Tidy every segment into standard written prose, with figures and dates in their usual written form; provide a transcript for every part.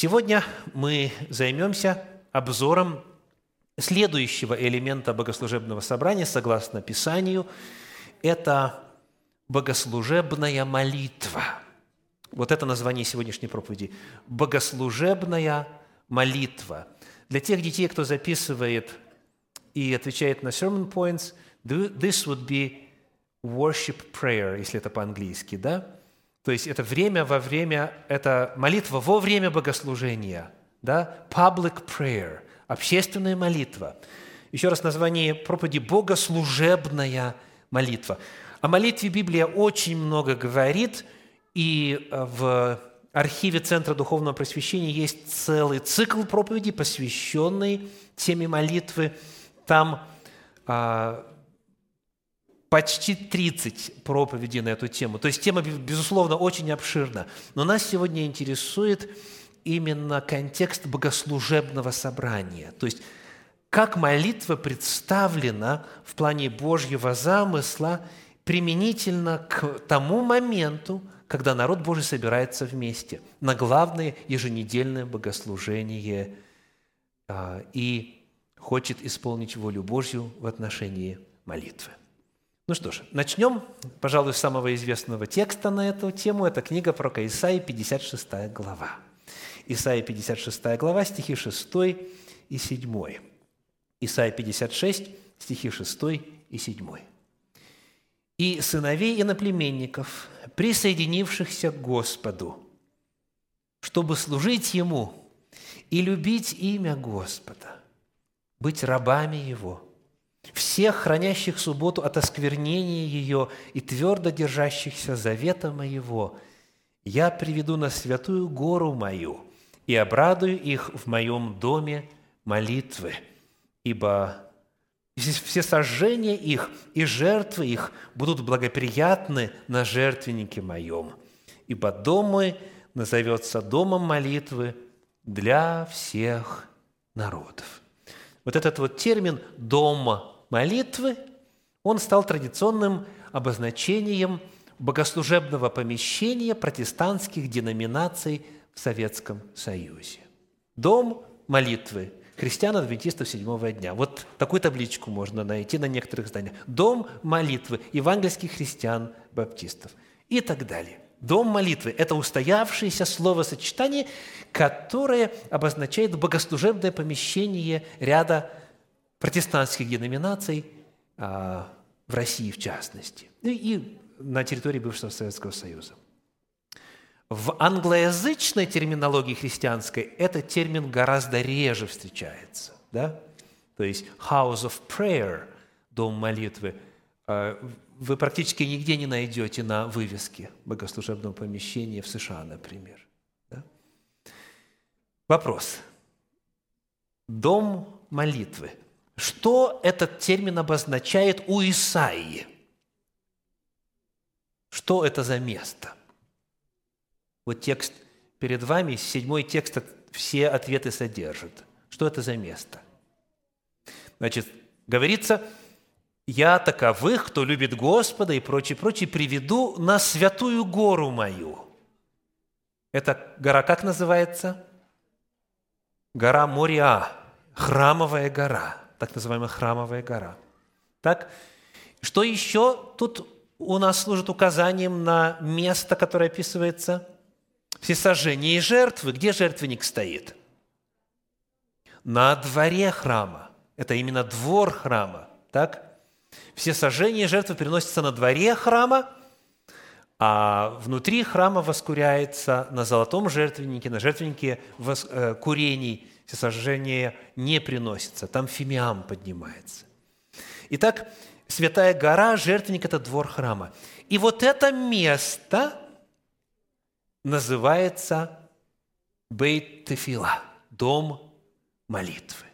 Сегодня мы займемся обзором следующего элемента богослужебного собрания, согласно Писанию. Это богослужебная молитва. Вот это название сегодняшней проповеди. Богослужебная молитва. Для тех детей, кто записывает и отвечает на sermon points, this would be worship prayer, если это по-английски, да? То есть это время во время, это молитва во время богослужения, да? Public prayer, общественная молитва. Еще раз название проповеди – богослужебная молитва. О молитве Библия очень много говорит, и в архиве Центра Духовного Просвещения есть целый цикл проповедей, посвященный теме молитвы. Там почти 30 проповедей на эту тему. То есть тема, безусловно, очень обширна. Но нас сегодня интересует именно контекст богослужебного собрания. То есть как молитва представлена в плане Божьего замысла применительно к тому моменту, когда народ Божий собирается вместе на главное еженедельное богослужение и хочет исполнить волю Божью в отношении молитвы. Ну что ж, начнем, пожалуй, с самого известного текста на эту тему. Это книга пророка Исаии, 56 глава. Исаия, 56 глава, стихи 6 и 7. Исаия 56, стихи 6 и 7. «И сыновей иноплеменников, присоединившихся к Господу, чтобы служить Ему и любить имя Господа, быть рабами Его, всех, хранящих субботу от осквернения ее и твердо держащихся завета моего, я приведу на святую гору мою и обрадую их в моем доме молитвы, ибо все сожжения их и жертвы их будут благоприятны на жертвеннике моем, ибо дом мой назовется домом молитвы для всех народов». Вот этот вот термин «дом молитвы», он стал традиционным обозначением богослужебного помещения протестантских деноминаций в Советском Союзе. Дом молитвы христиан-адвентистов седьмого дня. Вот такую табличку можно найти на некоторых зданиях. Дом молитвы евангельских христиан-баптистов и так далее. Дом молитвы – это устоявшееся словосочетание, которое обозначает богослужебное помещение ряда протестантских деноминаций в России, в частности, и на территории бывшего Советского Союза. В англоязычной терминологии христианской этот термин гораздо реже встречается, да? То есть «house of prayer» – дом молитвы вы практически нигде не найдете на вывеске богослужебного помещения в США, например. Да? Вопрос. Дом молитвы. Что этот термин обозначает у Исаии? Что это за место? Вот текст перед вами, седьмой текст, все ответы содержит. Что это за место? Значит, говорится: «Я таковых, кто любит Господа и прочее, прочее, приведу на святую гору мою». Эта гора как называется? Гора Мориа, храмовая гора, так называемая храмовая гора. Так, что еще тут у нас служит указанием на место, которое описывается? Всесожжение и жертвы. Где жертвенник стоит? На дворе храма. Это именно двор храма, так? Все сожжения и жертвы переносятся на дворе храма, а внутри храма воскуряется на золотом жертвеннике, на жертвеннике курений все сожжения не приносится, там фимиам поднимается. Итак, святая гора, жертвенник – это двор храма. И вот это место называется Бейт-Тефила, дом молитвы.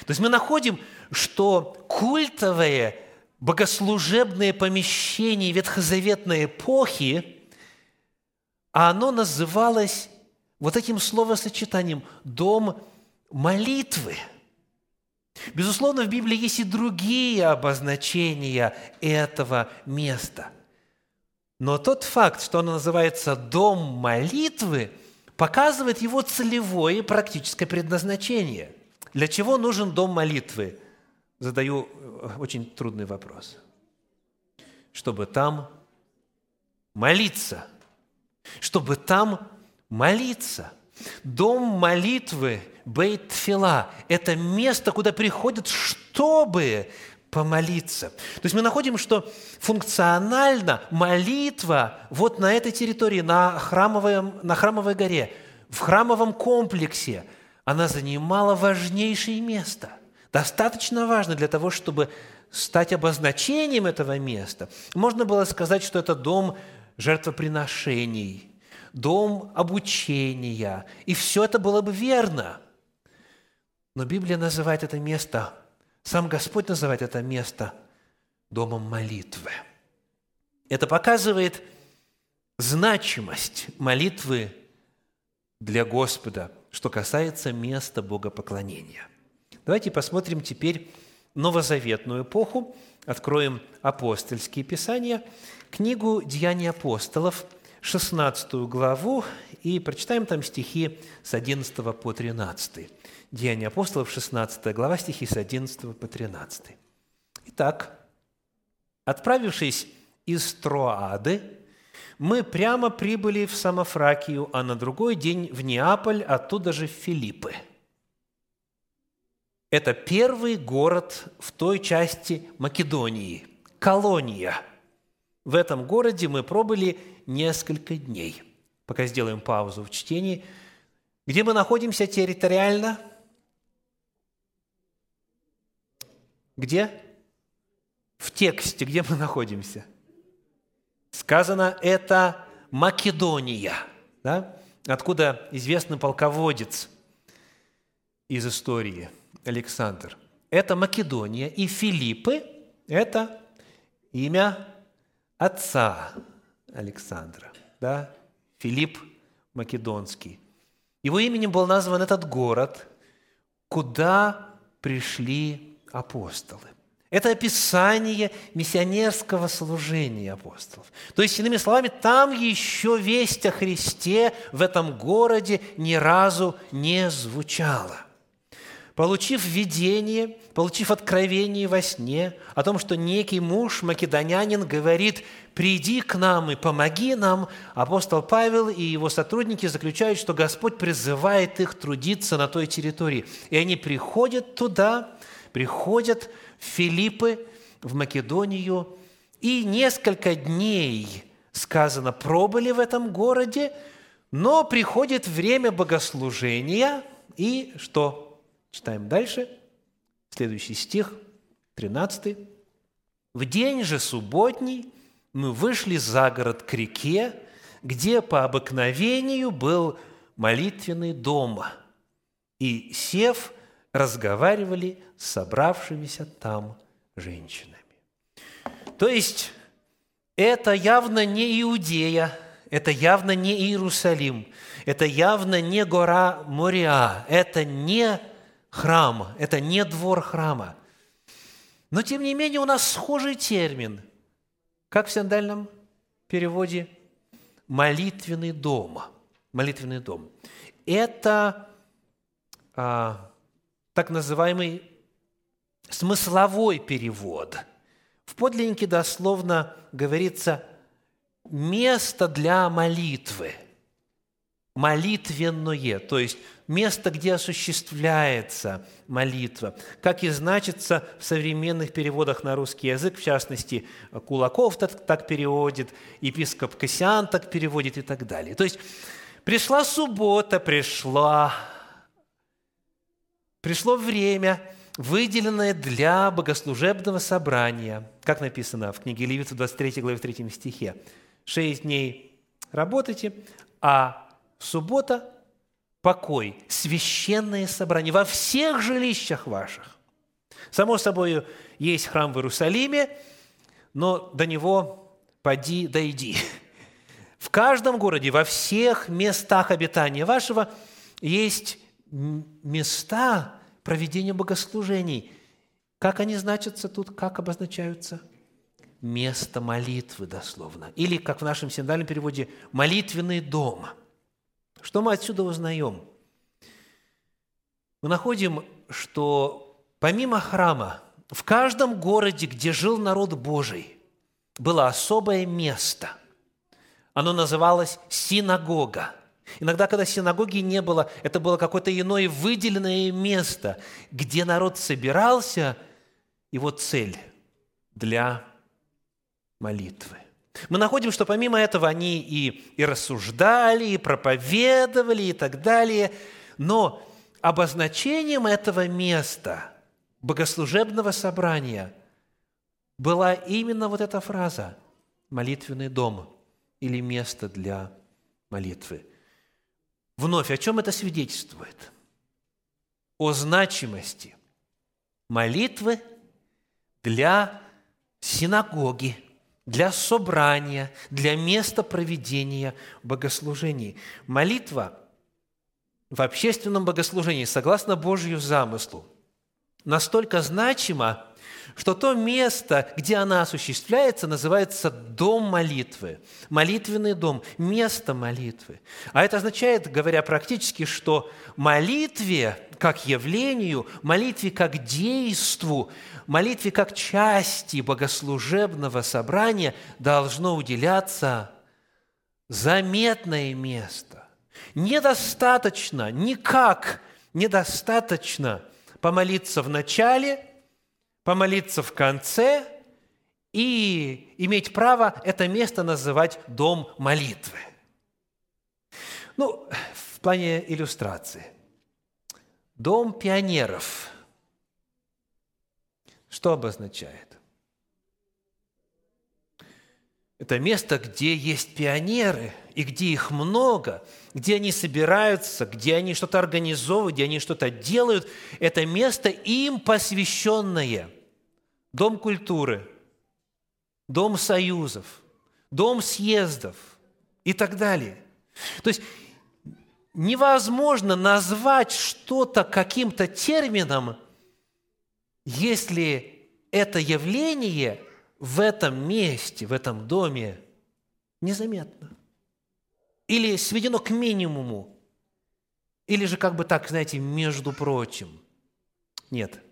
То есть мы находим, что культовое богослужебное помещение ветхозаветной эпохи, оно называлось вот этим словосочетанием «дом молитвы». Безусловно, в Библии есть и другие обозначения этого места. Но тот факт, что оно называется «дом молитвы», показывает его целевое практическое предназначение. Для чего нужен дом молитвы? Задаю очень трудный вопрос. Чтобы там молиться. Чтобы там молиться. Дом молитвы Бейт-Тефила – это место, куда приходят, чтобы помолиться. То есть мы находим, что функционально молитва вот на этой территории, на Храмовой горе, в храмовом комплексе, она занимала важнейшее место. Достаточно важно для того, чтобы стать обозначением этого места. Можно было сказать, что это дом жертвоприношений, дом обучения. И все это было бы верно. Но Библия называет это место, сам Господь называет это место домом молитвы. Это показывает значимость молитвы для Господа, что касается места богопоклонения. Давайте посмотрим теперь новозаветную эпоху. Откроем апостольские писания, книгу «Деяния апостолов», 16 главу, и прочитаем там стихи с 11 по 13. Деяния апостолов, 16 глава, стихи с 11 по 13. Итак, отправившись из Троады, мы прямо прибыли в Самофракию, а на другой день в Неаполь, оттуда же в Филиппы. Это первый город в той части Македонии, Колония. В этом городе мы пробыли несколько дней. Пока сделаем паузу в чтении. Где мы находимся территориально? Где? В тексте, где мы находимся? Сказано, это Македония, да? Откуда известный полководец из истории Александр. Это Македония, и Филиппы – это имя отца Александра, да? Филипп Македонский. Его именем был назван этот город, куда пришли апостолы. Это описание миссионерского служения апостолов. То есть, иными словами, там еще весть о Христе в этом городе ни разу не звучала. Получив видение, получив откровение во сне о том, что некий муж, македонянин, говорит: «Приди к нам и помоги нам», апостол Павел и его сотрудники заключают, что Господь призывает их трудиться на той территории. И они приходят туда, приходят в Филиппы, в Македонию, и несколько дней, сказано, пробыли в этом городе, но приходит время богослужения, и что? Читаем дальше, следующий стих, 13. «В день же субботний мы вышли за город к реке, где по обыкновению был молитвенный дом, и, сев, разговаривали с собравшимися там женщинами». То есть, это явно не Иудея, это явно не Иерусалим, это явно не гора Мориа, это не храм, это не двор храма. Но, тем не менее, у нас схожий термин, как в синодальном переводе, молитвенный дом. Молитвенный дом. Это так называемый смысловой перевод. В подлиннике дословно говорится «место для молитвы». Молитвенное, то есть место, где осуществляется молитва, как и значится в современных переводах на русский язык, в частности, Кулаков так переводит, епископ Кассиан так переводит и так далее. То есть пришла суббота, пришло время, выделенное для богослужебного собрания, как написано в книге Левит, в 23 главе, в 3 стихе. 6 дней работайте, а суббота – покой, священное собрание во всех жилищах ваших. Само собой, есть храм в Иерусалиме, но до него поди, дойди. В каждом городе, во всех местах обитания вашего есть места проведения богослужений. Как они значатся тут, как обозначаются? Место молитвы, дословно. Или, как в нашем синодальном переводе, молитвенный дом. Что мы отсюда узнаем? Мы находим, что помимо храма, в каждом городе, где жил народ Божий, было особое место. Оно называлось синагога. Иногда, когда синагоги не было, это было какое-то иное выделенное место, где народ собирался, его цель для молитвы. Мы находим, что помимо этого они и рассуждали, и проповедовали, и так далее. Но обозначением этого места, богослужебного собрания, была именно вот эта фраза «молитвенный дом» или «место для молитвы». Вновь, о чем это свидетельствует? О значимости молитвы для синагоги, для собрания, для места проведения богослужений. Молитва в общественном богослужении, согласно Божью замыслу, настолько значима, что то место, где она осуществляется, называется дом молитвы, молитвенный дом, место молитвы. А это означает, говоря практически, что молитве как явлению, молитве как действу, молитве как части богослужебного собрания должно уделяться заметное место. Недостаточно, никак недостаточно помолиться в начале, помолиться в конце и иметь право это место называть «дом молитвы». Ну, в плане иллюстрации. Дом пионеров. Что обозначает? Это место, где есть пионеры, и где их много, где они собираются, где они что-то организовывают, где они что-то делают. Это место им посвященное. Дом культуры, дом союзов, дом съездов и так далее. То есть невозможно назвать что-то каким-то термином, если это явление в этом месте, в этом доме незаметно. Или сведено к минимуму, или же как бы так, знаете, между прочим. Нет.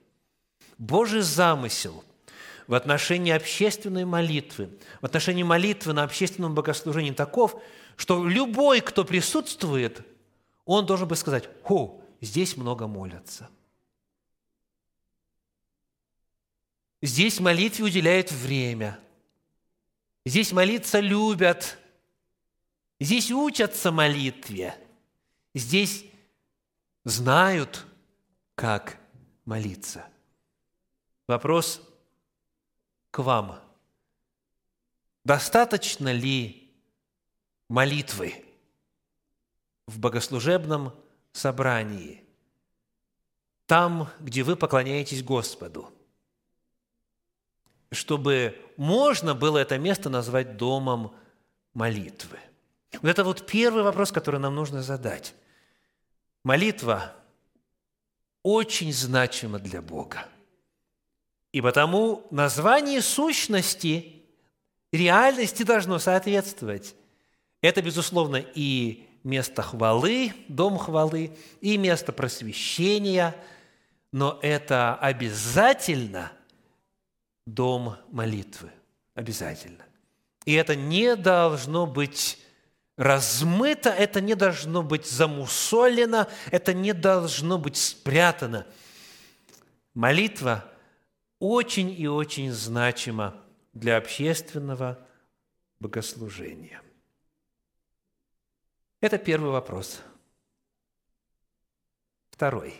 Божий замысел в отношении общественной молитвы, в отношении молитвы на общественном богослужении таков, что любой, кто присутствует, он должен бы сказать: «О, здесь много молятся». Здесь молитве уделяют время. Здесь молиться любят. Здесь учатся молитве. Здесь знают, как молиться. Вопрос к вам. Достаточно ли молитвы в богослужебном собрании, там, где вы поклоняетесь Господу, чтобы можно было это место назвать домом молитвы? Вот это вот первый вопрос, который нам нужно задать. Молитва очень значима для Бога. И потому название сущности, реальности должно соответствовать. Это, безусловно, и место хвалы, дом хвалы, и место просвещения, но это обязательно дом молитвы. Обязательно. И это не должно быть размыто, это не должно быть замусолено, это не должно быть спрятано. Молитва очень и очень значима для общественного богослужения. Это первый вопрос. Второй.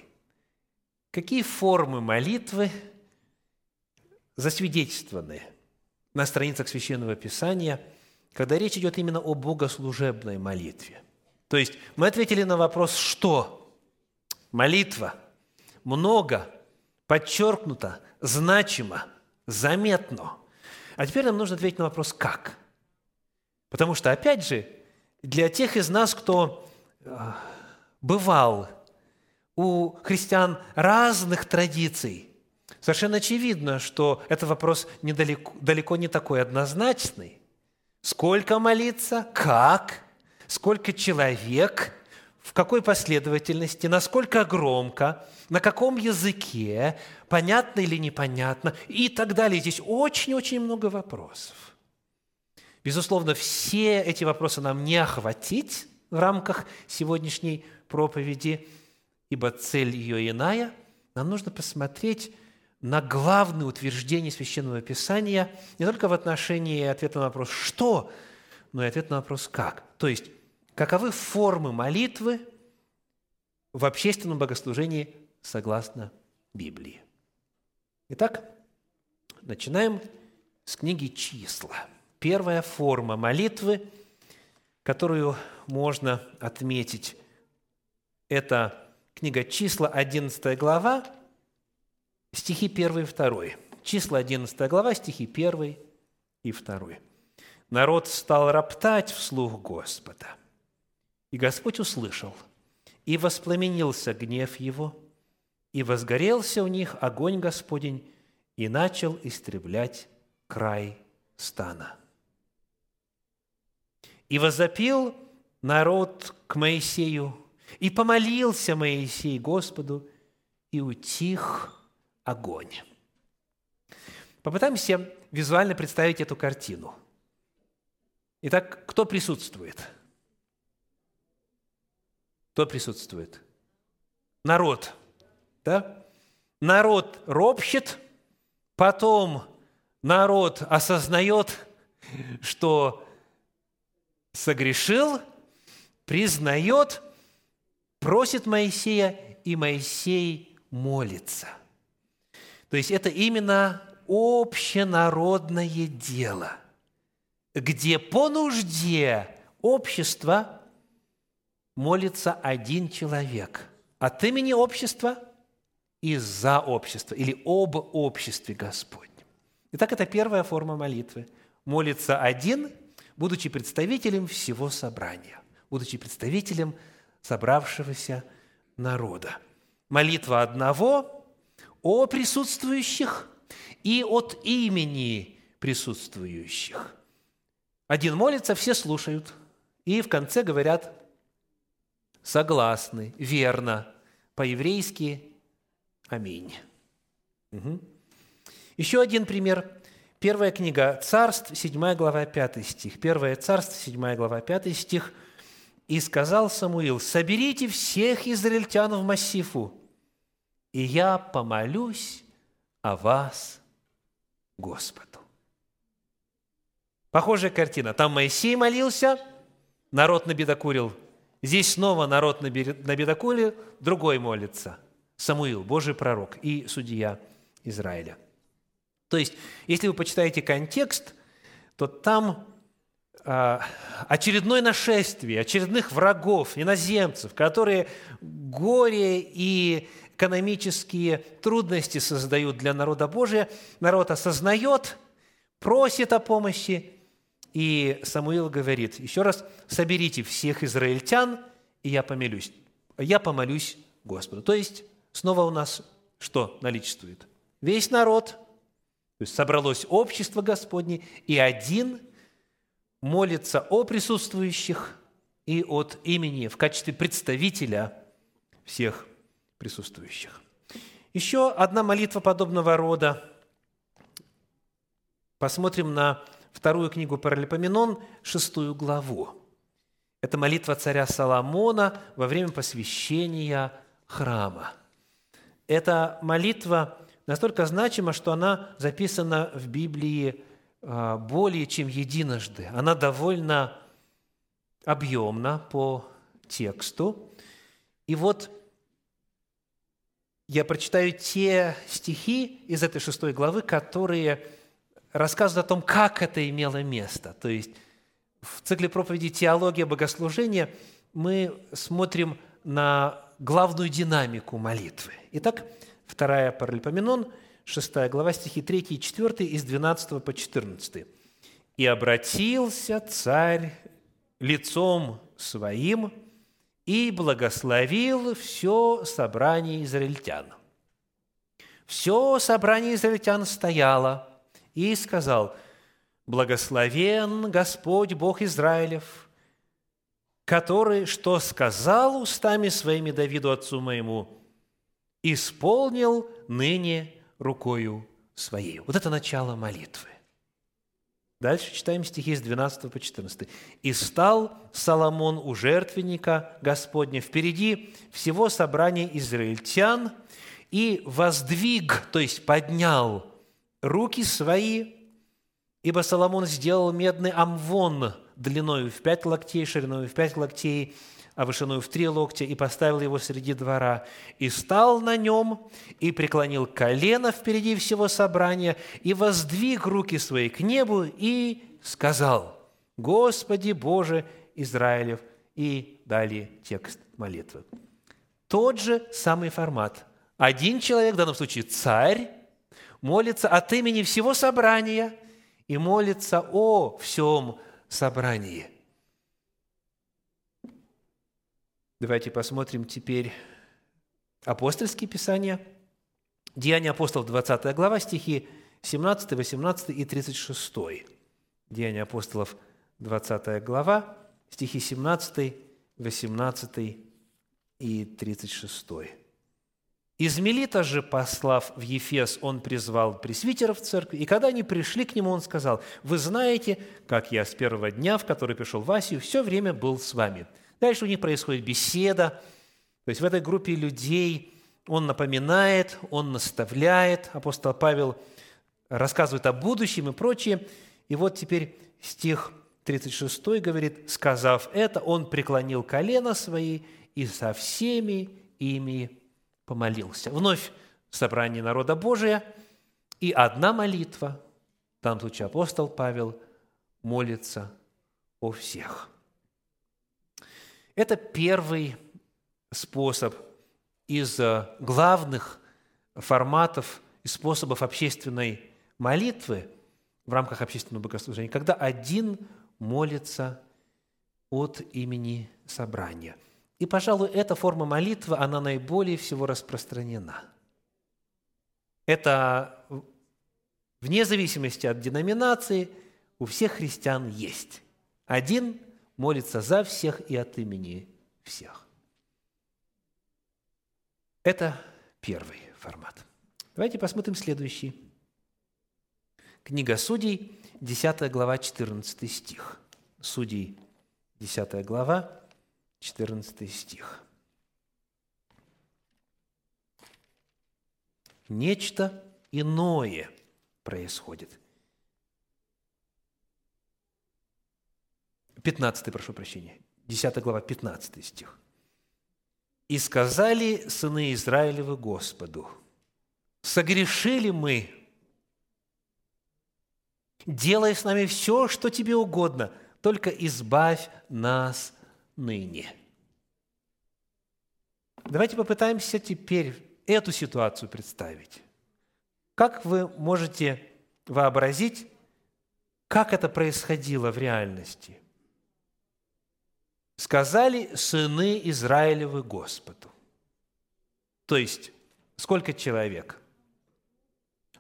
Какие формы молитвы засвидетельствованы на страницах Священного Писания, когда речь идет именно о богослужебной молитве? То есть мы ответили на вопрос, что молитва много, подчеркнуто, значимо, заметно. А теперь нам нужно ответить на вопрос, как? Потому что, опять же, для тех из нас, кто бывал у христиан разных традиций, совершенно очевидно, что этот вопрос далеко не такой однозначный. Сколько молиться? Как? Сколько человек? в какой последовательности, насколько громко, на каком языке, понятно или непонятно и так далее. Здесь очень-очень много вопросов. Безусловно, все эти вопросы нам не охватить в рамках сегодняшней проповеди, ибо цель ее иная. Нам нужно посмотреть на главные утверждения Священного Писания не только в отношении ответа на вопрос «что?», но и ответ на вопрос «как?». То есть, каковы формы молитвы в общественном богослужении согласно Библии. Итак, начинаем с книги «Числа». Первая форма молитвы, которую можно отметить, это книга «Числа», 11 глава, стихи 1 и 2. Числа, 11 глава, стихи 1 и 2. «Народ стал роптать вслух Господа, и Господь услышал, и воспламенился гнев Его, и возгорелся у них огонь Господень, и начал истреблять край стана. И возопил народ к Моисею, и помолился Моисей Господу, и утих огонь». Попытаемся визуально представить эту картину. Итак, кто присутствует? Кто присутствует? Народ. Да? Народ ропщет, потом народ осознает, что согрешил, признает, просит Моисея, и Моисей молится. То есть это именно общенародное дело, где по нужде общества молится один человек от имени общества и за общество, или об обществе Господнем. Итак, это первая форма молитвы. Молится один, будучи представителем всего собрания, будучи представителем собравшегося народа. Молитва одного о присутствующих и от имени присутствующих. Один молится, все слушают, и в конце говорят «согласны», «верно», по-еврейски «аминь». Угу. Еще один пример. Первая книга Царств, 7 глава, 5 стих. Первое Царство, 7 глава, 5 стих. «И сказал Самуил: соберите всех израильтян в массифу, и я помолюсь о вас Господу». Похожая картина. Там Моисей молился, народ набедокурил. Здесь снова народ набедокурил, другой молится. Самуил, Божий пророк и судья Израиля. То есть, если вы почитаете контекст, то там очередное нашествие, очередных врагов, иноземцев, которые горе и экономические трудности создают для народа Божия. Народ осознает, просит о помощи, и Самуил говорит еще раз: «Соберите всех израильтян, и я помолюсь Господу». То есть, снова у нас что наличествует? Весь народ, то есть собралось общество Господне, и один молится о присутствующих и от имени в качестве представителя всех присутствующих. Еще одна молитва подобного рода. Посмотрим на вторую книгу Паралипоменон, 6 главу. Это молитва царя Соломона во время посвящения храма. Эта молитва настолько значима, что она записана в Библии более чем единожды. Она довольно объемна по тексту. И вот я прочитаю те стихи из этой 6 главы, которые рассказывают о том, как это имело место. То есть в цикле проповеди «Теология богослужения» мы смотрим на главную динамику молитвы. Итак, 2 Паралипоменон, 6 глава, стихи 3 и 4, из 12 по 14. «И обратился царь лицом своим и благословил все собрание израильтян. Все собрание израильтян стояло и сказал: благословен Господь Бог Израилев, который, что сказал устами своими Давиду, отцу моему, исполнил ныне рукою своей». Вот это начало молитвы. Дальше читаем стихи с 12 по 14. «И стал Соломон у жертвенника Господня впереди всего собрания израильтян и воздвиг, то есть поднял руки свои, ибо Соломон сделал медный амвон длиною в 5 локтей, шириною в 5 локтей, а вышиною в 3 локтя, и поставил его среди двора, и стал на нем, и преклонил колено впереди всего собрания, и воздвиг руки свои к небу, и сказал: «Господи Боже Израилев», и далее текст молитвы. Тот же самый формат. Один человек, в данном случае царь, молится от имени всего собрания и молится о всем собрании. Давайте посмотрим теперь апостольские писания. Деяния апостолов, 20 глава, стихи 17, 18 и 36. Деяния апостолов, 20 глава, стихи 17, 18 и 36. «Из Милита же, послав в Ефес, он призвал пресвитеров церкви, и когда они пришли к нему, он сказал: «Вы знаете, как я с первого дня, в который пришел в Асию, все время был с вами». Дальше у них происходит беседа, то есть в этой группе людей он напоминает, он наставляет, апостол Павел рассказывает о будущем и прочее. И вот теперь стих 36 говорит: «Сказав это, он преклонил колено свои и со всеми ими помолился». Вновь собрание народа Божия и одна молитва, в данном случае апостол Павел молится о всех. Это первый способ из главных форматов и способов общественной молитвы в рамках общественного богослужения, когда один молится от имени собрания. И, пожалуй, эта форма молитвы, она наиболее всего распространена. Это вне зависимости от деноминации у всех христиан есть. Один молится за всех и от имени всех. Это первый формат. Давайте посмотрим следующий. Книга Судей, 10 глава, 14 стих. Судей, 10 глава, 14 стих. Нечто иное происходит. 15, прошу прощения, 10 глава, 15 стих. «И сказали сыны Израилевы Господу: согрешили мы, делай с нами все, что тебе угодно, только избавь нас ныне». Давайте попытаемся теперь эту ситуацию представить. Как вы можете вообразить, как это происходило в реальности? «Сказали сыны Израилевы Господу». То есть, сколько человек?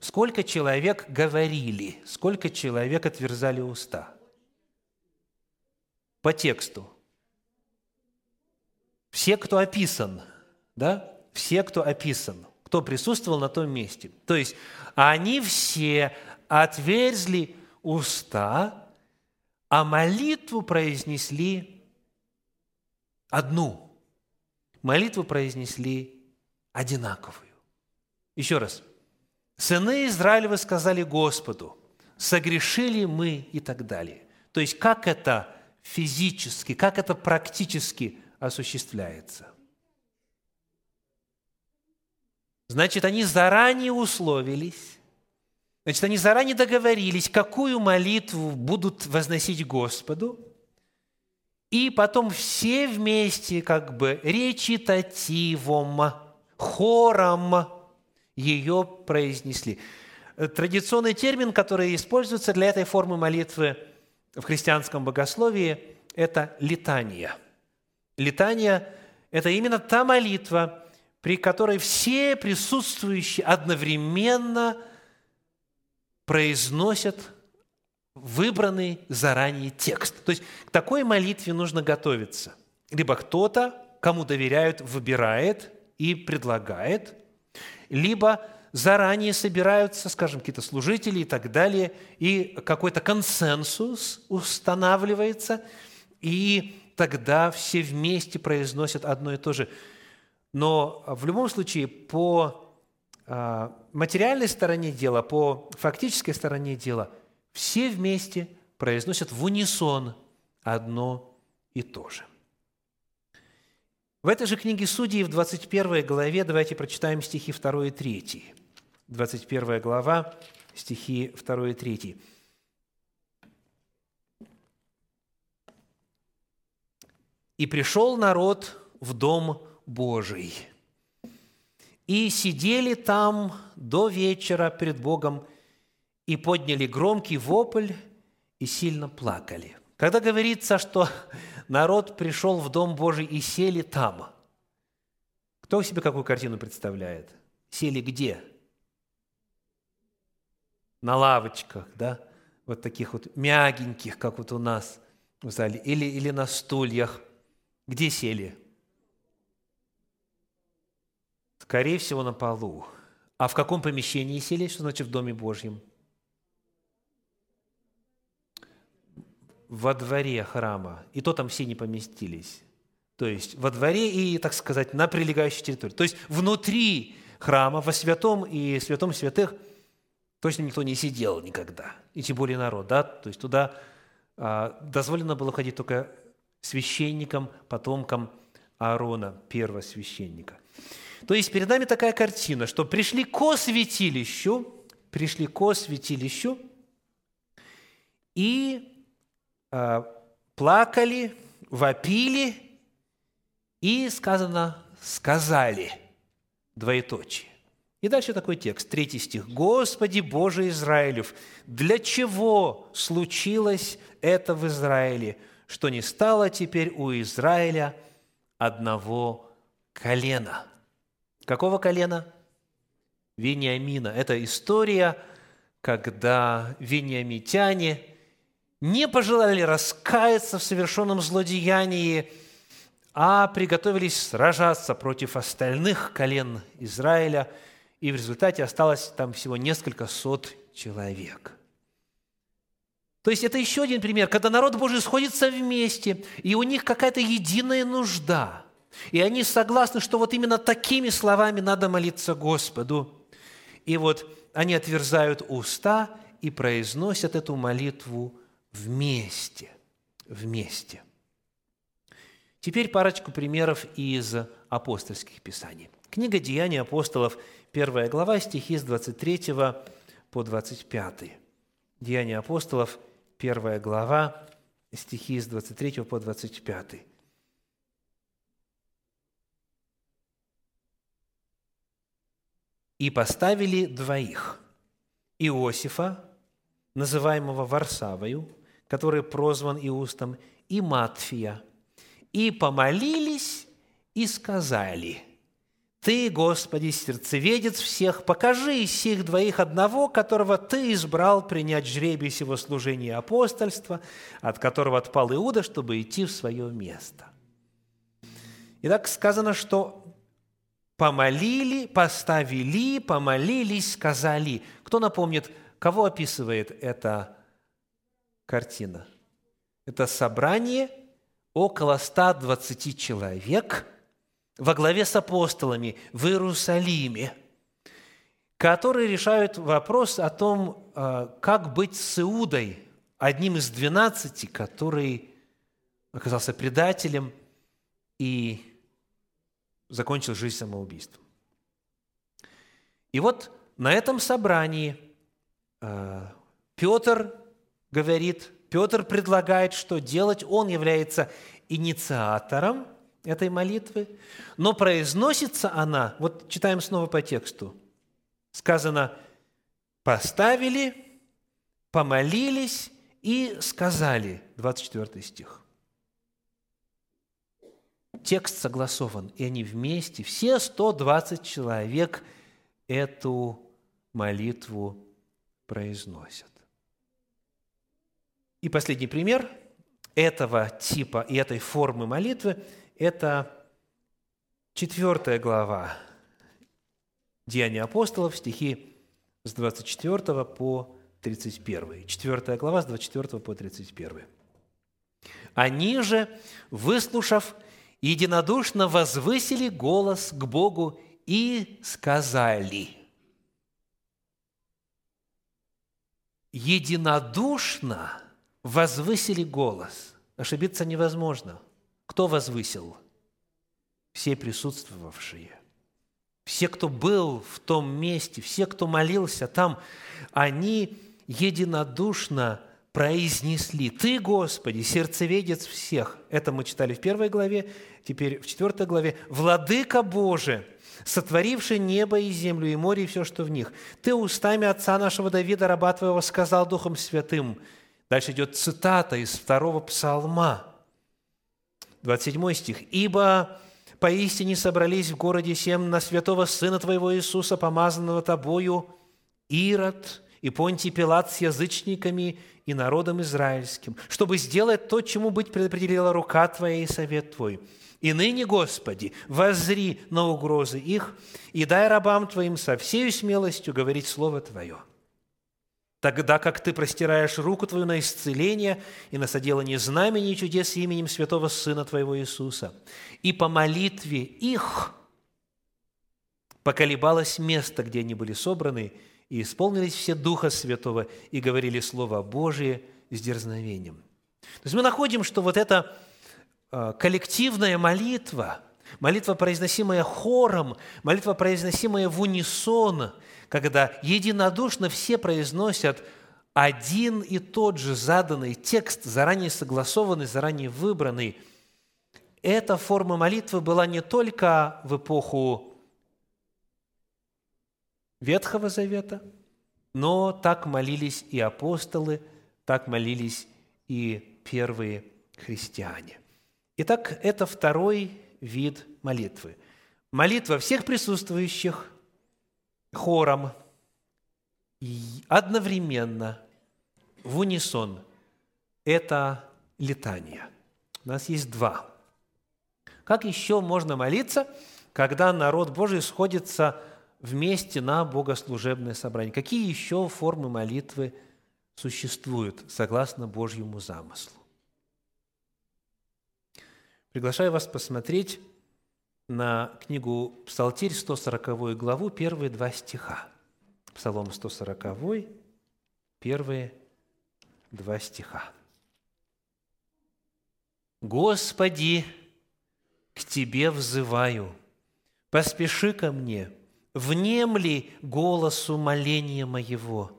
Сколько человек говорили? Сколько человек отверзали уста? По тексту. Все, кто описан, да? Все, кто описан, кто присутствовал на том месте. То есть, они все отверзли уста, а молитву произнесли одну. Молитву произнесли одинаковую. Еще раз. «Сыны Израилевы сказали Господу, согрешили мы» и так далее. То есть, как это физически, как это практически осуществляется? Значит, они заранее условились, значит, они заранее договорились, какую молитву будут возносить Господу, и потом все вместе, как бы речитативом, хором ее произнесли. Традиционный термин, который используется для этой формы молитвы в христианском богословии, это литания. Литания – это именно та молитва, при которой все присутствующие одновременно произносят выбранный заранее текст. То есть к такой молитве нужно готовиться. Либо кто-то, кому доверяют, выбирает и предлагает, либо заранее собираются, скажем, какие-то служители и так далее, и какой-то консенсус устанавливается, и тогда все вместе произносят одно и то же. Но в любом случае по материальной стороне дела, по фактической стороне дела все вместе произносят в унисон одно и то же. В этой же книге Судей в 21 главе давайте прочитаем стихи 2 и 3. 21 глава, стихи 2 и 3. «И пришел народ в дом Божий, и сидели там до вечера пред Богом, и подняли громкий вопль, и сильно плакали». Когда говорится, что народ пришел в дом Божий и сели там, кто себе какую картину представляет? Сели где? На лавочках, да? Вот таких вот мягеньких, как вот у нас в зале, или на стульях. Где сели? Скорее всего, на полу. А в каком помещении сели? Что значит в Доме Божьем? Во дворе храма. И то там все не поместились. То есть во дворе и, так сказать, на прилегающей территории. То есть внутри храма, во святом и святом святых точно никто не сидел никогда. И тем более народ. Да? То есть туда дозволено было ходить только священникам, потомкам Аарона, первосвященника. То есть перед нами такая картина, что пришли ко святилищу и плакали, вопили и, сказано, сказали, двоеточие. И дальше такой текст, 3 стих. «Господи Боже Израилев, для чего случилось это в Израиле, что не стало теперь у Израиля одного колена?» Какого колена? Вениамина. Это история, когда вениамитяне не пожелали раскаяться в совершенном злодеянии, а приготовились сражаться против остальных колен Израиля, и в результате осталось там всего несколько сот человек. То есть это еще один пример, когда народ Божий сходится вместе, и у них какая-то единая нужда. И они согласны, что вот именно такими словами надо молиться Господу. И вот они отверзают уста и произносят эту молитву вместе. Теперь парочку примеров из апостольских писаний. Книга «Деяния апостолов», 1 глава, стихи с 23 по 25. «Деяния апостолов», 1 глава, стихи с 23 по 25. «И поставили двоих, Иосифа, называемого Варсавою, который прозван Иустом, и Матфия, и помолились и сказали: Ты, Господи, сердцеведец всех, покажи из сих двоих одного, которого Ты избрал принять жребий сего служения и апостольства, от которого отпал Иуда, чтобы идти в свое место». Итак, сказано, что «помолили, поставили, помолились, сказали». Кто напомнит, кого описывает эта картина? Это собрание около 120 человек во главе с апостолами в Иерусалиме, которые решают вопрос о том, как быть с Иудой, одним из 12, который оказался предателем и закончил жизнь самоубийством. И вот на этом собрании Петр говорит, Петр предлагает, что делать. Он является инициатором этой молитвы, но произносится она, вот читаем снова по тексту, сказано «поставили, помолились и сказали», 24 стих. Текст согласован, и они вместе, все 120 человек, эту молитву произносят. И последний пример этого типа и этой формы молитвы – это 4 глава «Деяния апостолов», стихи с 24 по 31. 4 глава с 24 по 31. «Они же, выслушав, единодушно возвысили голос к Богу и сказали». Единодушно возвысили голос. Ошибиться невозможно. Кто возвысил? Все присутствовавшие. Все, кто был в том месте, все, кто молился там, они единодушно произнесли: «Ты, Господи, сердцеведец всех». Это мы читали в 1 главе, теперь в 4 главе. «Владыка Божий, сотворивший небо и землю, и море, и все, что в них. Ты устами отца нашего Давида, раба твоего, сказал Духом Святым». Дальше идет цитата из 2 Псалма, 27 стих. «Ибо поистине собрались в городе сем на святого Сына Твоего Иисуса, помазанного Тобою, Ирод и Понтий Пилат с язычниками и народом израильским, чтобы сделать то, чему быть предопределила рука Твоя и совет Твой. И ныне, Господи, воззри на угрозы их и дай рабам Твоим со всею смелостью говорить Слово Твое, тогда как Ты простираешь руку Твою на исцеление и на соделание знамений и чудес именем святого Сына Твоего Иисуса. И по молитве их поколебалось место, где они были собраны, и исполнились все Духа Святого, и говорили Слово Божие с дерзновением». То есть мы находим, что вот это коллективная молитва, молитва, произносимая хором, молитва, произносимая в унисон, когда единодушно все произносят один и тот же заданный текст, заранее согласованный, заранее выбранный. Эта форма молитвы была не только в эпоху Ветхого Завета, но так молились и апостолы, так молились и первые христиане. Итак, это второй вид молитвы. Молитва всех присутствующих хором и одновременно, в унисон. Это летание. У нас есть два. Как еще можно молиться, когда народ Божий сходится вместе на богослужебное собрание? Какие еще формы молитвы существуют согласно Божьему замыслу? Приглашаю вас посмотреть на книгу «Псалтирь», 140 главу, первые два стиха. Псалом 140, первые два стиха. «Господи, к Тебе взываю, поспеши ко мне, внемли голосу моления моего,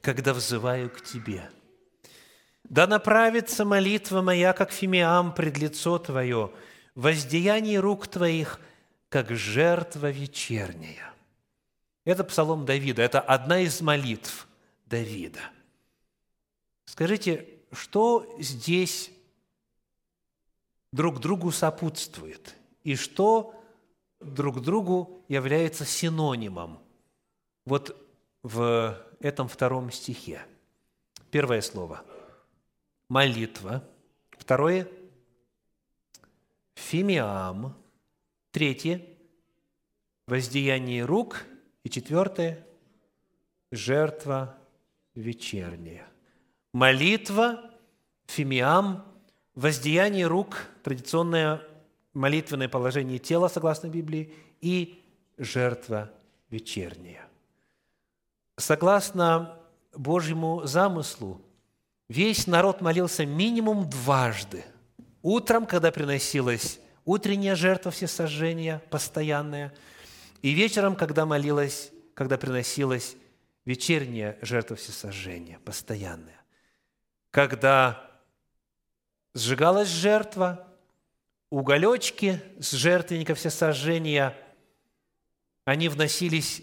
когда взываю к Тебе. Да направится молитва моя, как фимиам, пред лицо Твое, воздеяние рук Твоих, как жертва вечерняя». Это псалом Давида, это одна из молитв Давида. Скажите, что здесь друг другу сопутствует и что друг другу является синонимом? Вот в этом втором стихе. Первое слово – молитва. Второе – фимиам. Третье – воздеяние рук. И четвертое – жертва вечерняя. Молитва, фимиам, воздеяние рук, традиционное молитвенное положение тела, согласно Библии, и жертва вечерняя. Согласно Божьему замыслу, весь народ молился минимум дважды. Утром, когда приносилась утренняя жертва всесожжения, постоянная, и вечером, когда приносилась вечерняя жертва всесожжения, постоянная. Когда сжигалась жертва, уголечки с жертвенника всесожжения, они вносились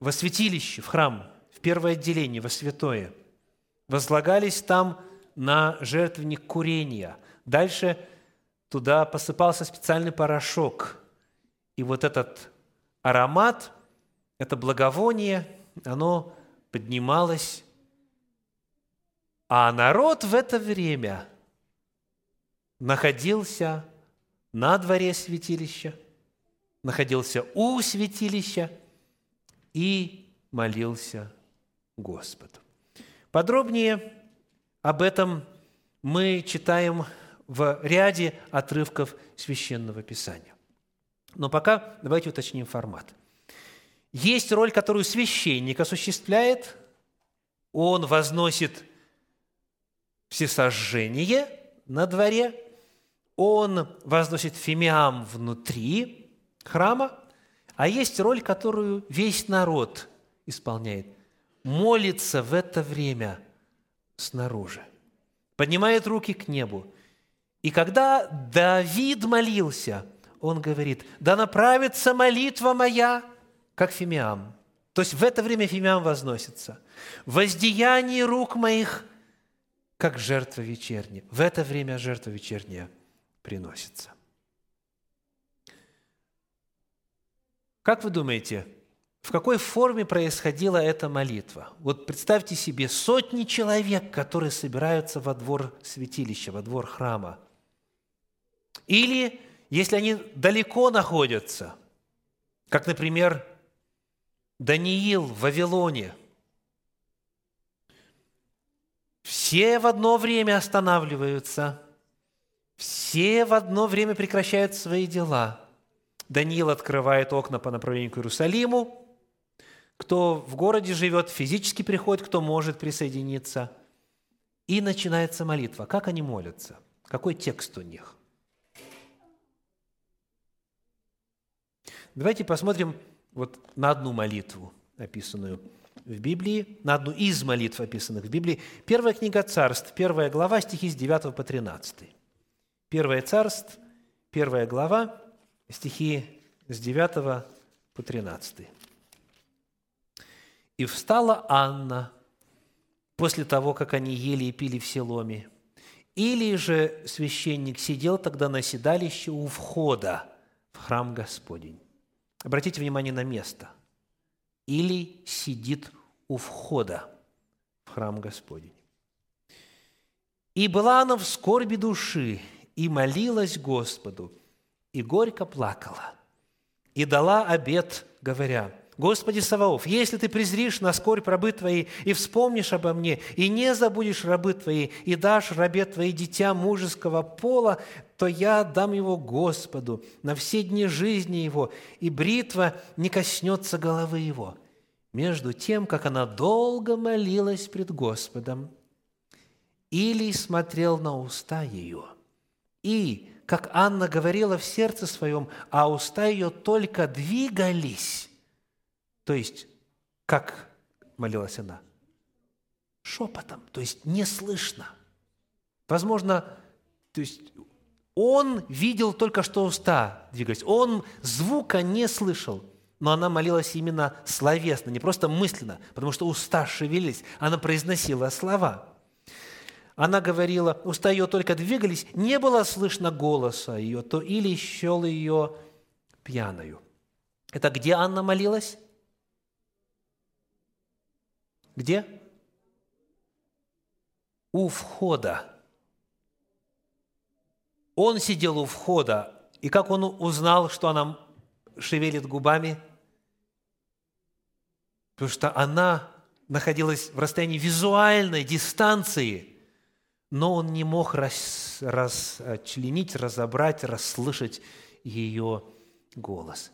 во святилище, в храм, в первое отделение, во святое. Возлагались там на жертвенник курения. Дальше туда посыпался специальный порошок. И вот этот аромат, это благовоние, оно поднималось А народ в это время находился на дворе святилища, находился у святилища и молился Господу. Подробнее об этом мы читаем в ряде отрывков Священного Писания. Но пока давайте уточним формат. Есть роль, которую священник осуществляет. Он возносит всесожжение на дворе, он возносит фимиам внутри храма, а есть роль, которую весь народ исполняет. Молится в это время снаружи, поднимает руки к небу. И когда Давид молился, он говорит: «Да направится молитва моя, как фимиам». То есть в это время фимиам возносится. «Воздеяние рук моих, как жертва вечерняя». В это время жертва вечерняя приносится. Как вы думаете, в какой форме происходила эта молитва? Вот представьте себе сотни человек, которые собираются во двор святилища, во двор храма. Или, если они далеко находятся, как, например, Даниил в Вавилоне, все в одно время останавливаются, все в одно время прекращают свои дела. Даниил открывает окна по направлению к Иерусалиму. Кто в городе живет, физически приходит, кто может присоединиться. И начинается молитва. Как они молятся? Какой текст у них? Давайте посмотрим вот на одну молитву, описанную в Библии, на одну из молитв, описанных в Библии. Первая книга Царств, 1 глава, стихи с 9 по 13. 1 Царств, 1 глава, стихи с 9 по 13. «И встала Анна после того, как они ели и пили в Селоме. Или же священник сидел тогда на седалище у входа в храм Господень». Обратите внимание на место. «Или сидит у входа в храм Господень. И была она в скорби души, и молилась Господу, и горько плакала, и дала обет, говоря: Господи Саваоф, если Ты презришь на скорбь рабы Твои, и вспомнишь обо мне, и не забудешь рабы Твои, и дашь рабе Твоей дитя мужеского пола, то я дам его Господу на все дни жизни его, и бритва не коснется головы его». Между тем, как она долго молилась пред Господом, Илий смотрел на уста ее, и, как Анна говорила в сердце своем, а уста ее только двигались. То есть, как молилась она? Шепотом, то есть неслышно. Возможно, то есть он видел только, что уста двигались. Он звука не слышал, но она молилась именно словесно, не просто мысленно, потому что уста шевелились, она произносила слова. Она говорила, уста ее только двигались, не было слышно голоса ее, то Илий счел ее пьяною. Это где Анна молилась? Где? У входа. Он сидел у входа, и как он узнал, что она шевелит губами? Потому что она находилась в расстоянии визуальной дистанции, но он не мог расчленить, разобрать, расслышать ее голос.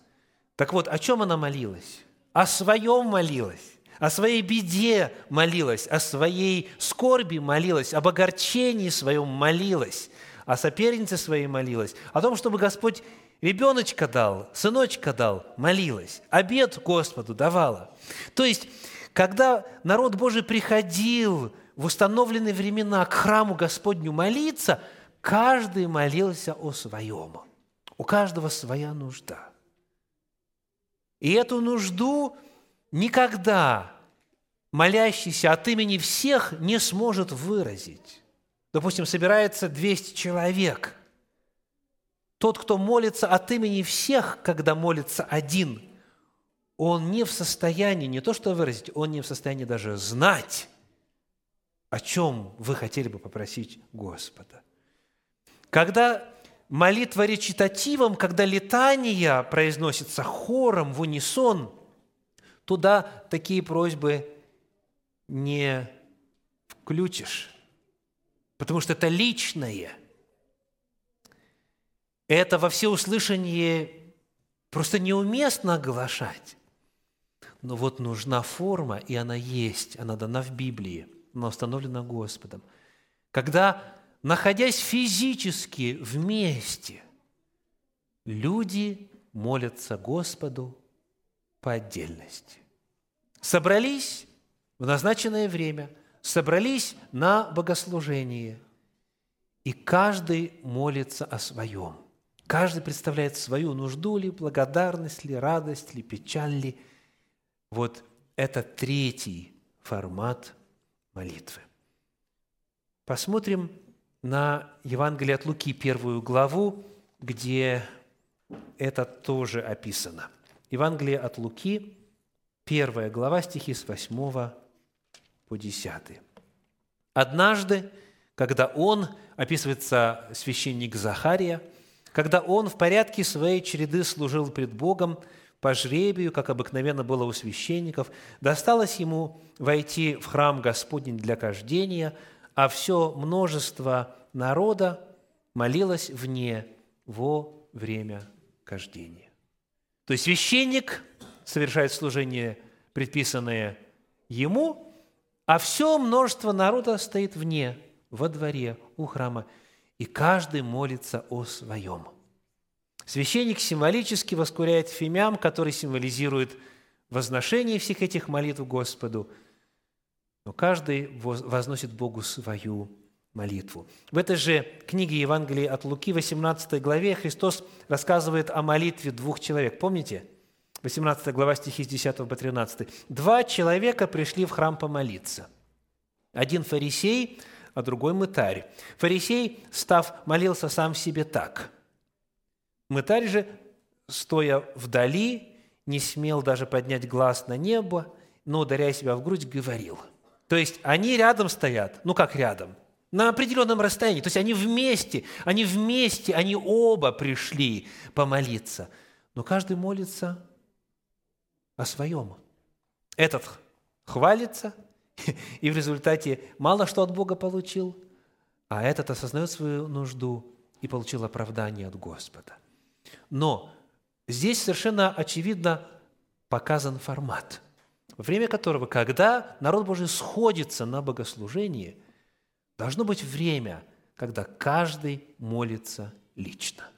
Так вот, о чем она молилась? О своем молилась, о своей беде молилась, о своей скорби молилась, об огорчении своем молилась, о сопернице своей молилась, о том, чтобы Господь ребеночка дал, сыночка дал, молилась, обет Господу давала. То есть, когда народ Божий приходил в установленные времена к храму Господню молиться, каждый молился о своем. У каждого своя нужда. И эту нужду никогда молящийся от имени всех не сможет выразить. Допустим, собирается 200 человек. Тот, кто молится от имени всех, когда молится один, он не в состоянии не то что выразить, он не в состоянии даже знать, о чем вы хотели бы попросить Господа. Когда молитва речитативом, когда летания произносится хором в унисон, туда такие просьбы не включишь, потому что это личное. Это во всеуслышание просто неуместно оглашать. Но вот нужна форма, и она есть, она дана в Библии, она установлена Господом. Когда, находясь физически вместе, люди молятся Господу по отдельности. Собрались в назначенное время, собрались на богослужение, и каждый молится о своем. Каждый представляет свою нужду ли, благодарность ли, радость ли, печаль ли. Вот это третий формат молитвы. Посмотрим на Евангелие от Луки, 1 главу, где это тоже описано. Евангелие от Луки, 1 глава, стихи с 8 по 10. «Однажды, когда он, описывается священник Захария, когда он в порядке своей череды служил пред Богом, по жребию, как обыкновенно было у священников, досталось ему войти в храм Господень для кождения, а все множество народа молилось вне во время кождения». То есть священник совершает служение, предписанное ему, а все множество народа стоит вне, во дворе, у храма, и каждый молится о своем. Священник символически воскуряет фимиам, который символизирует возношение всех этих молитв Господу, но каждый возносит Богу свою молитву. В этой же книге Евангелия от Луки, 18 главе, Христос рассказывает о молитве 2 человек. Помните? 18 глава, стихи с 10 по 13. 2 человека пришли в храм помолиться. Один фарисей, а другой мытарь. Фарисей, став, молился сам себе так. Мытарь же, стоя вдали, не смел даже поднять глаз на небо, но, ударяя себя в грудь, говорил. То есть они рядом стоят, ну как рядом, на определенном расстоянии. То есть они вместе, они оба пришли помолиться. Но каждый молится о своем. Этот хвалится, и в результате мало что от Бога получил, а этот осознает свою нужду и получил оправдание от Господа. Но здесь совершенно очевидно показан формат, во время которого, когда народ Божий сходится на богослужение, должно быть время, когда каждый молится лично.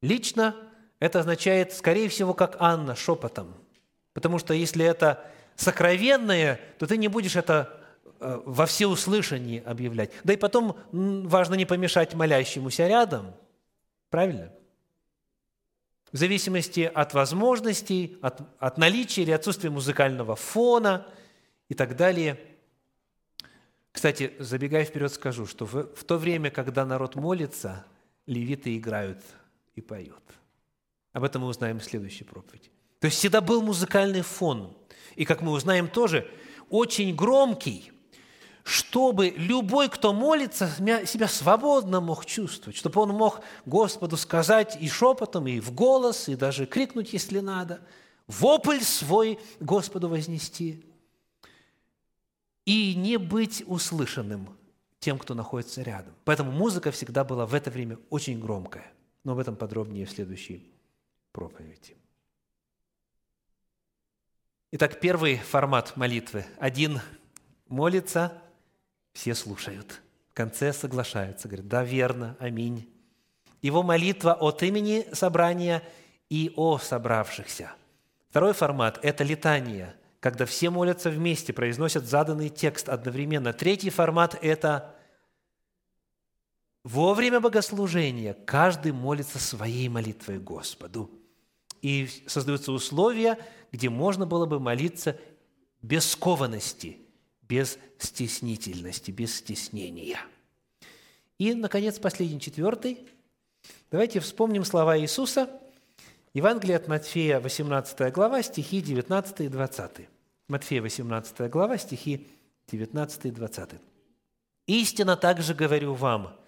Лично это означает, скорее всего, как Анна, шепотом, потому что если это сокровенное, то ты не будешь это во всеуслышание объявлять. Да и потом важно не помешать молящемуся рядом, правильно? В зависимости от возможностей, от наличия или отсутствия музыкального фона и так далее. Кстати, забегая вперед, скажу, что в то время, когда народ молится, левиты играют и поют. Об этом мы узнаем в следующей проповеди. То есть всегда был музыкальный фон. И, как мы узнаем тоже, очень громкий, чтобы любой, кто молится, себя свободно мог чувствовать, чтобы он мог Господу сказать и шепотом, и в голос, и даже крикнуть, если надо, вопль свой Господу вознести и не быть услышанным тем, кто находится рядом. Поэтому музыка всегда была в это время очень громкая. Но об этом подробнее в следующей проповеди. Итак, первый формат молитвы. Один молится, все слушают. В конце соглашаются, говорят, да, верно, аминь. Его молитва от имени собрания и о собравшихся. Второй формат – это литания, когда все молятся вместе, произносят заданный текст одновременно. Третий формат – это во время богослужения каждый молится своей молитвой Господу. И создаются условия, где можно было бы молиться без скованности, без стеснительности, без стеснения. И, наконец, последний, 4. Давайте вспомним слова Иисуса. Евангелие от Матфея, 18 глава, стихи 19 и 20. Матфея, 18 глава, стихи 19 и 20. «Истинно также говорю вам,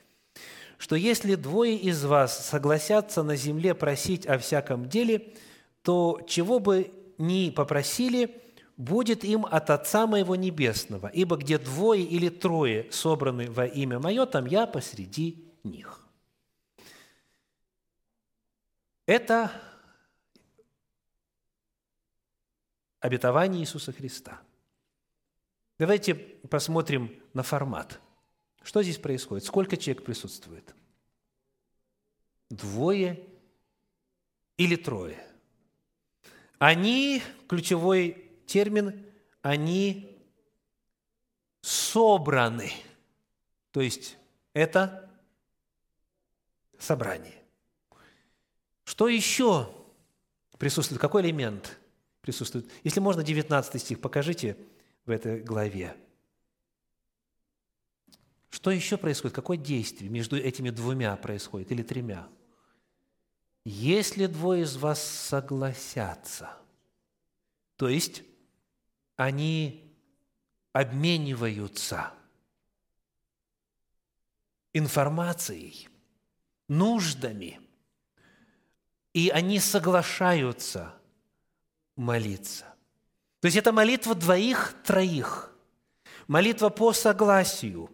что если двое из вас согласятся на земле просить о всяком деле, то чего бы ни попросили, будет им от Отца Моего Небесного, ибо где двое или трое собраны во имя Мое, там Я посреди них». Это обетование Иисуса Христа. Давайте посмотрим на формат. Что здесь происходит? Сколько человек присутствует? Двое или трое? Они, ключевой термин, они собраны. То есть это собрание. Что еще присутствует? Какой элемент присутствует? Если можно, 19 стих покажите в этой главе. Что еще происходит? Какое действие между этими двумя происходит или тремя? Если двое из вас согласятся, то есть они обмениваются информацией, нуждами, и они соглашаются молиться. То есть это молитва двоих-троих, молитва по согласию,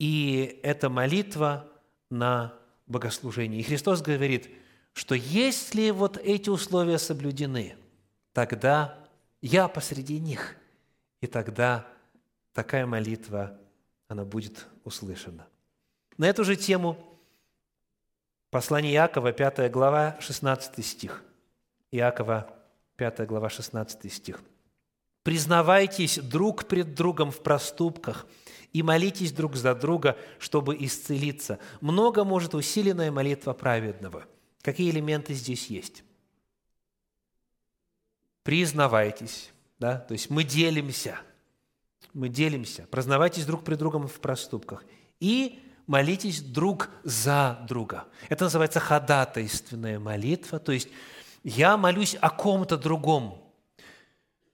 и это молитва на богослужении. И Христос говорит, что если вот эти условия соблюдены, тогда Я посреди них, и тогда такая молитва, она будет услышана. На эту же тему послание Иакова, 5 глава, 16 стих. Иакова, 5 глава, 16 стих. «Признавайтесь друг пред другом в проступках и молитесь друг за друга, чтобы исцелиться. Много может усиленная молитва праведного». Какие элементы здесь есть? Признавайтесь, да? То есть мы делимся. Признавайтесь друг пред другом в проступках и молитесь друг за друга. Это называется ходатайственная молитва, то есть я молюсь о ком-то другом.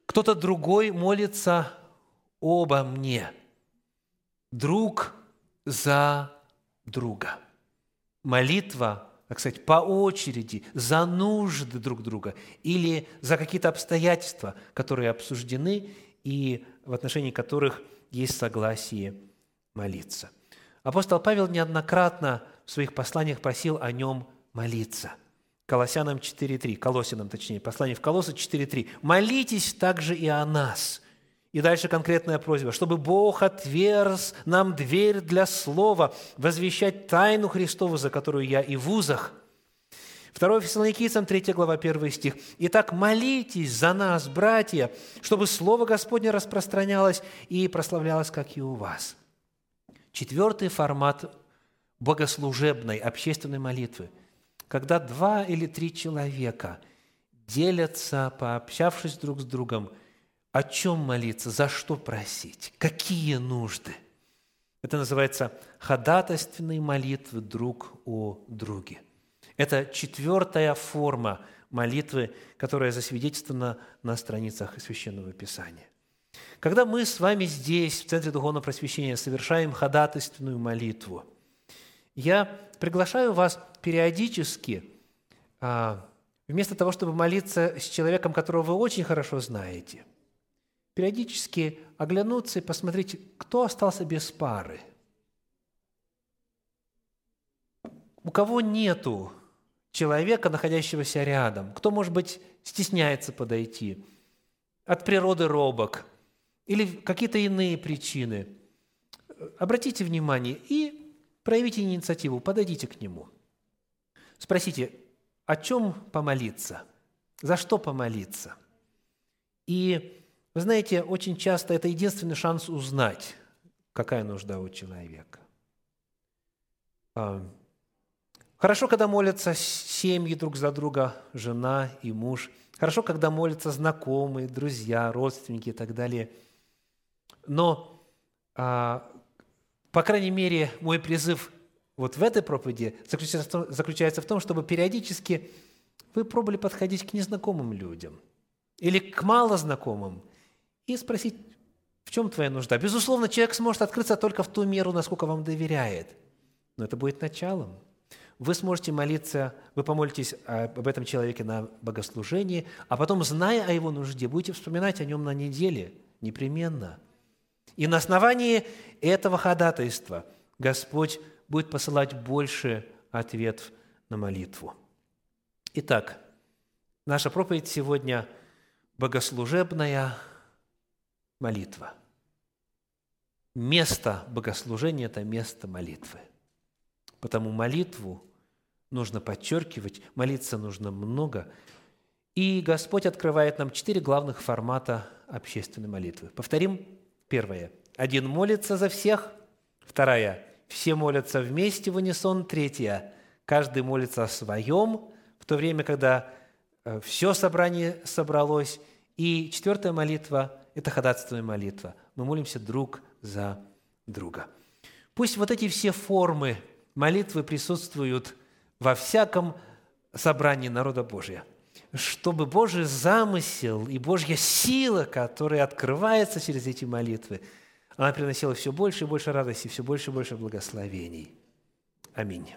Кто-то другой молится обо мне. Друг за друга. Молитва, так сказать, по очереди, за нужды друг друга или за какие-то обстоятельства, которые обсуждены и в отношении которых есть согласие молиться. Апостол Павел неоднократно в своих посланиях просил о нем молиться. Колоссянам, послание в Колоссы 4:3. «Молитесь также и о нас». И дальше конкретная просьба, чтобы Бог отверз нам дверь для слова, возвещать тайну Христову, за которую я и в узах. 2 Фессалоникийцам, 3 глава, 1 стих. «Итак, молитесь за нас, братья, чтобы слово Господне распространялось и прославлялось, как и у вас». Четвертый формат богослужебной, общественной молитвы, когда два или три человека делятся, пообщавшись друг с другом, о чем молиться, за что просить, какие нужды. Это называется ходатайственные молитвы друг о друге. Это четвертая форма молитвы, которая засвидетельствована на страницах Священного Писания. Когда мы с вами здесь, в Центре Духовного Просвещения, совершаем ходатайственную молитву, я приглашаю вас периодически, вместо того, чтобы молиться с человеком, которого вы очень хорошо знаете, периодически оглянуться и посмотреть, кто остался без пары. У кого нету человека, находящегося рядом, кто, может быть, стесняется подойти, от природы робок или какие-то иные причины. Обратите внимание и проявите инициативу, подойдите к нему. Спросите, о чем помолиться, за что помолиться. И вы знаете, очень часто это единственный шанс узнать, какая нужда у человека. Хорошо, когда молятся семьи друг за друга, жена и муж. Хорошо, когда молятся знакомые, друзья, родственники и так далее. Но, по крайней мере, мой призыв вот в этой проповеди заключается в том, чтобы периодически вы пробовали подходить к незнакомым людям или к малознакомым и спросить, В чем твоя нужда? Безусловно, человек сможет открыться только в ту меру, насколько вам доверяет. Но это будет началом. Вы сможете молиться, вы помолитесь об этом человеке на богослужении, а потом, зная о его нужде, будете вспоминать о нем на неделе непременно. И на основании этого ходатайства Господь будет посылать больше ответов на молитву. Итак, наша проповедь сегодня – богослужебная молитва. Место богослужения – это место молитвы. Потому молитву нужно подчеркивать, молиться нужно много. И Господь открывает нам 4 главных формата общественной молитвы. Повторим. Первое. Один молится за всех. Второе. Все молятся вместе в унисон. Третье. Каждый молится о своем, в то время, когда все собрание собралось. И 4-я молитва – это ходатайственная молитва. Мы молимся друг за друга. Пусть вот эти все формы молитвы присутствуют во всяком собрании народа Божия, чтобы Божий замысел и Божья сила, которая открывается через эти молитвы, она приносила все больше и больше радости, все больше и больше благословений. Аминь.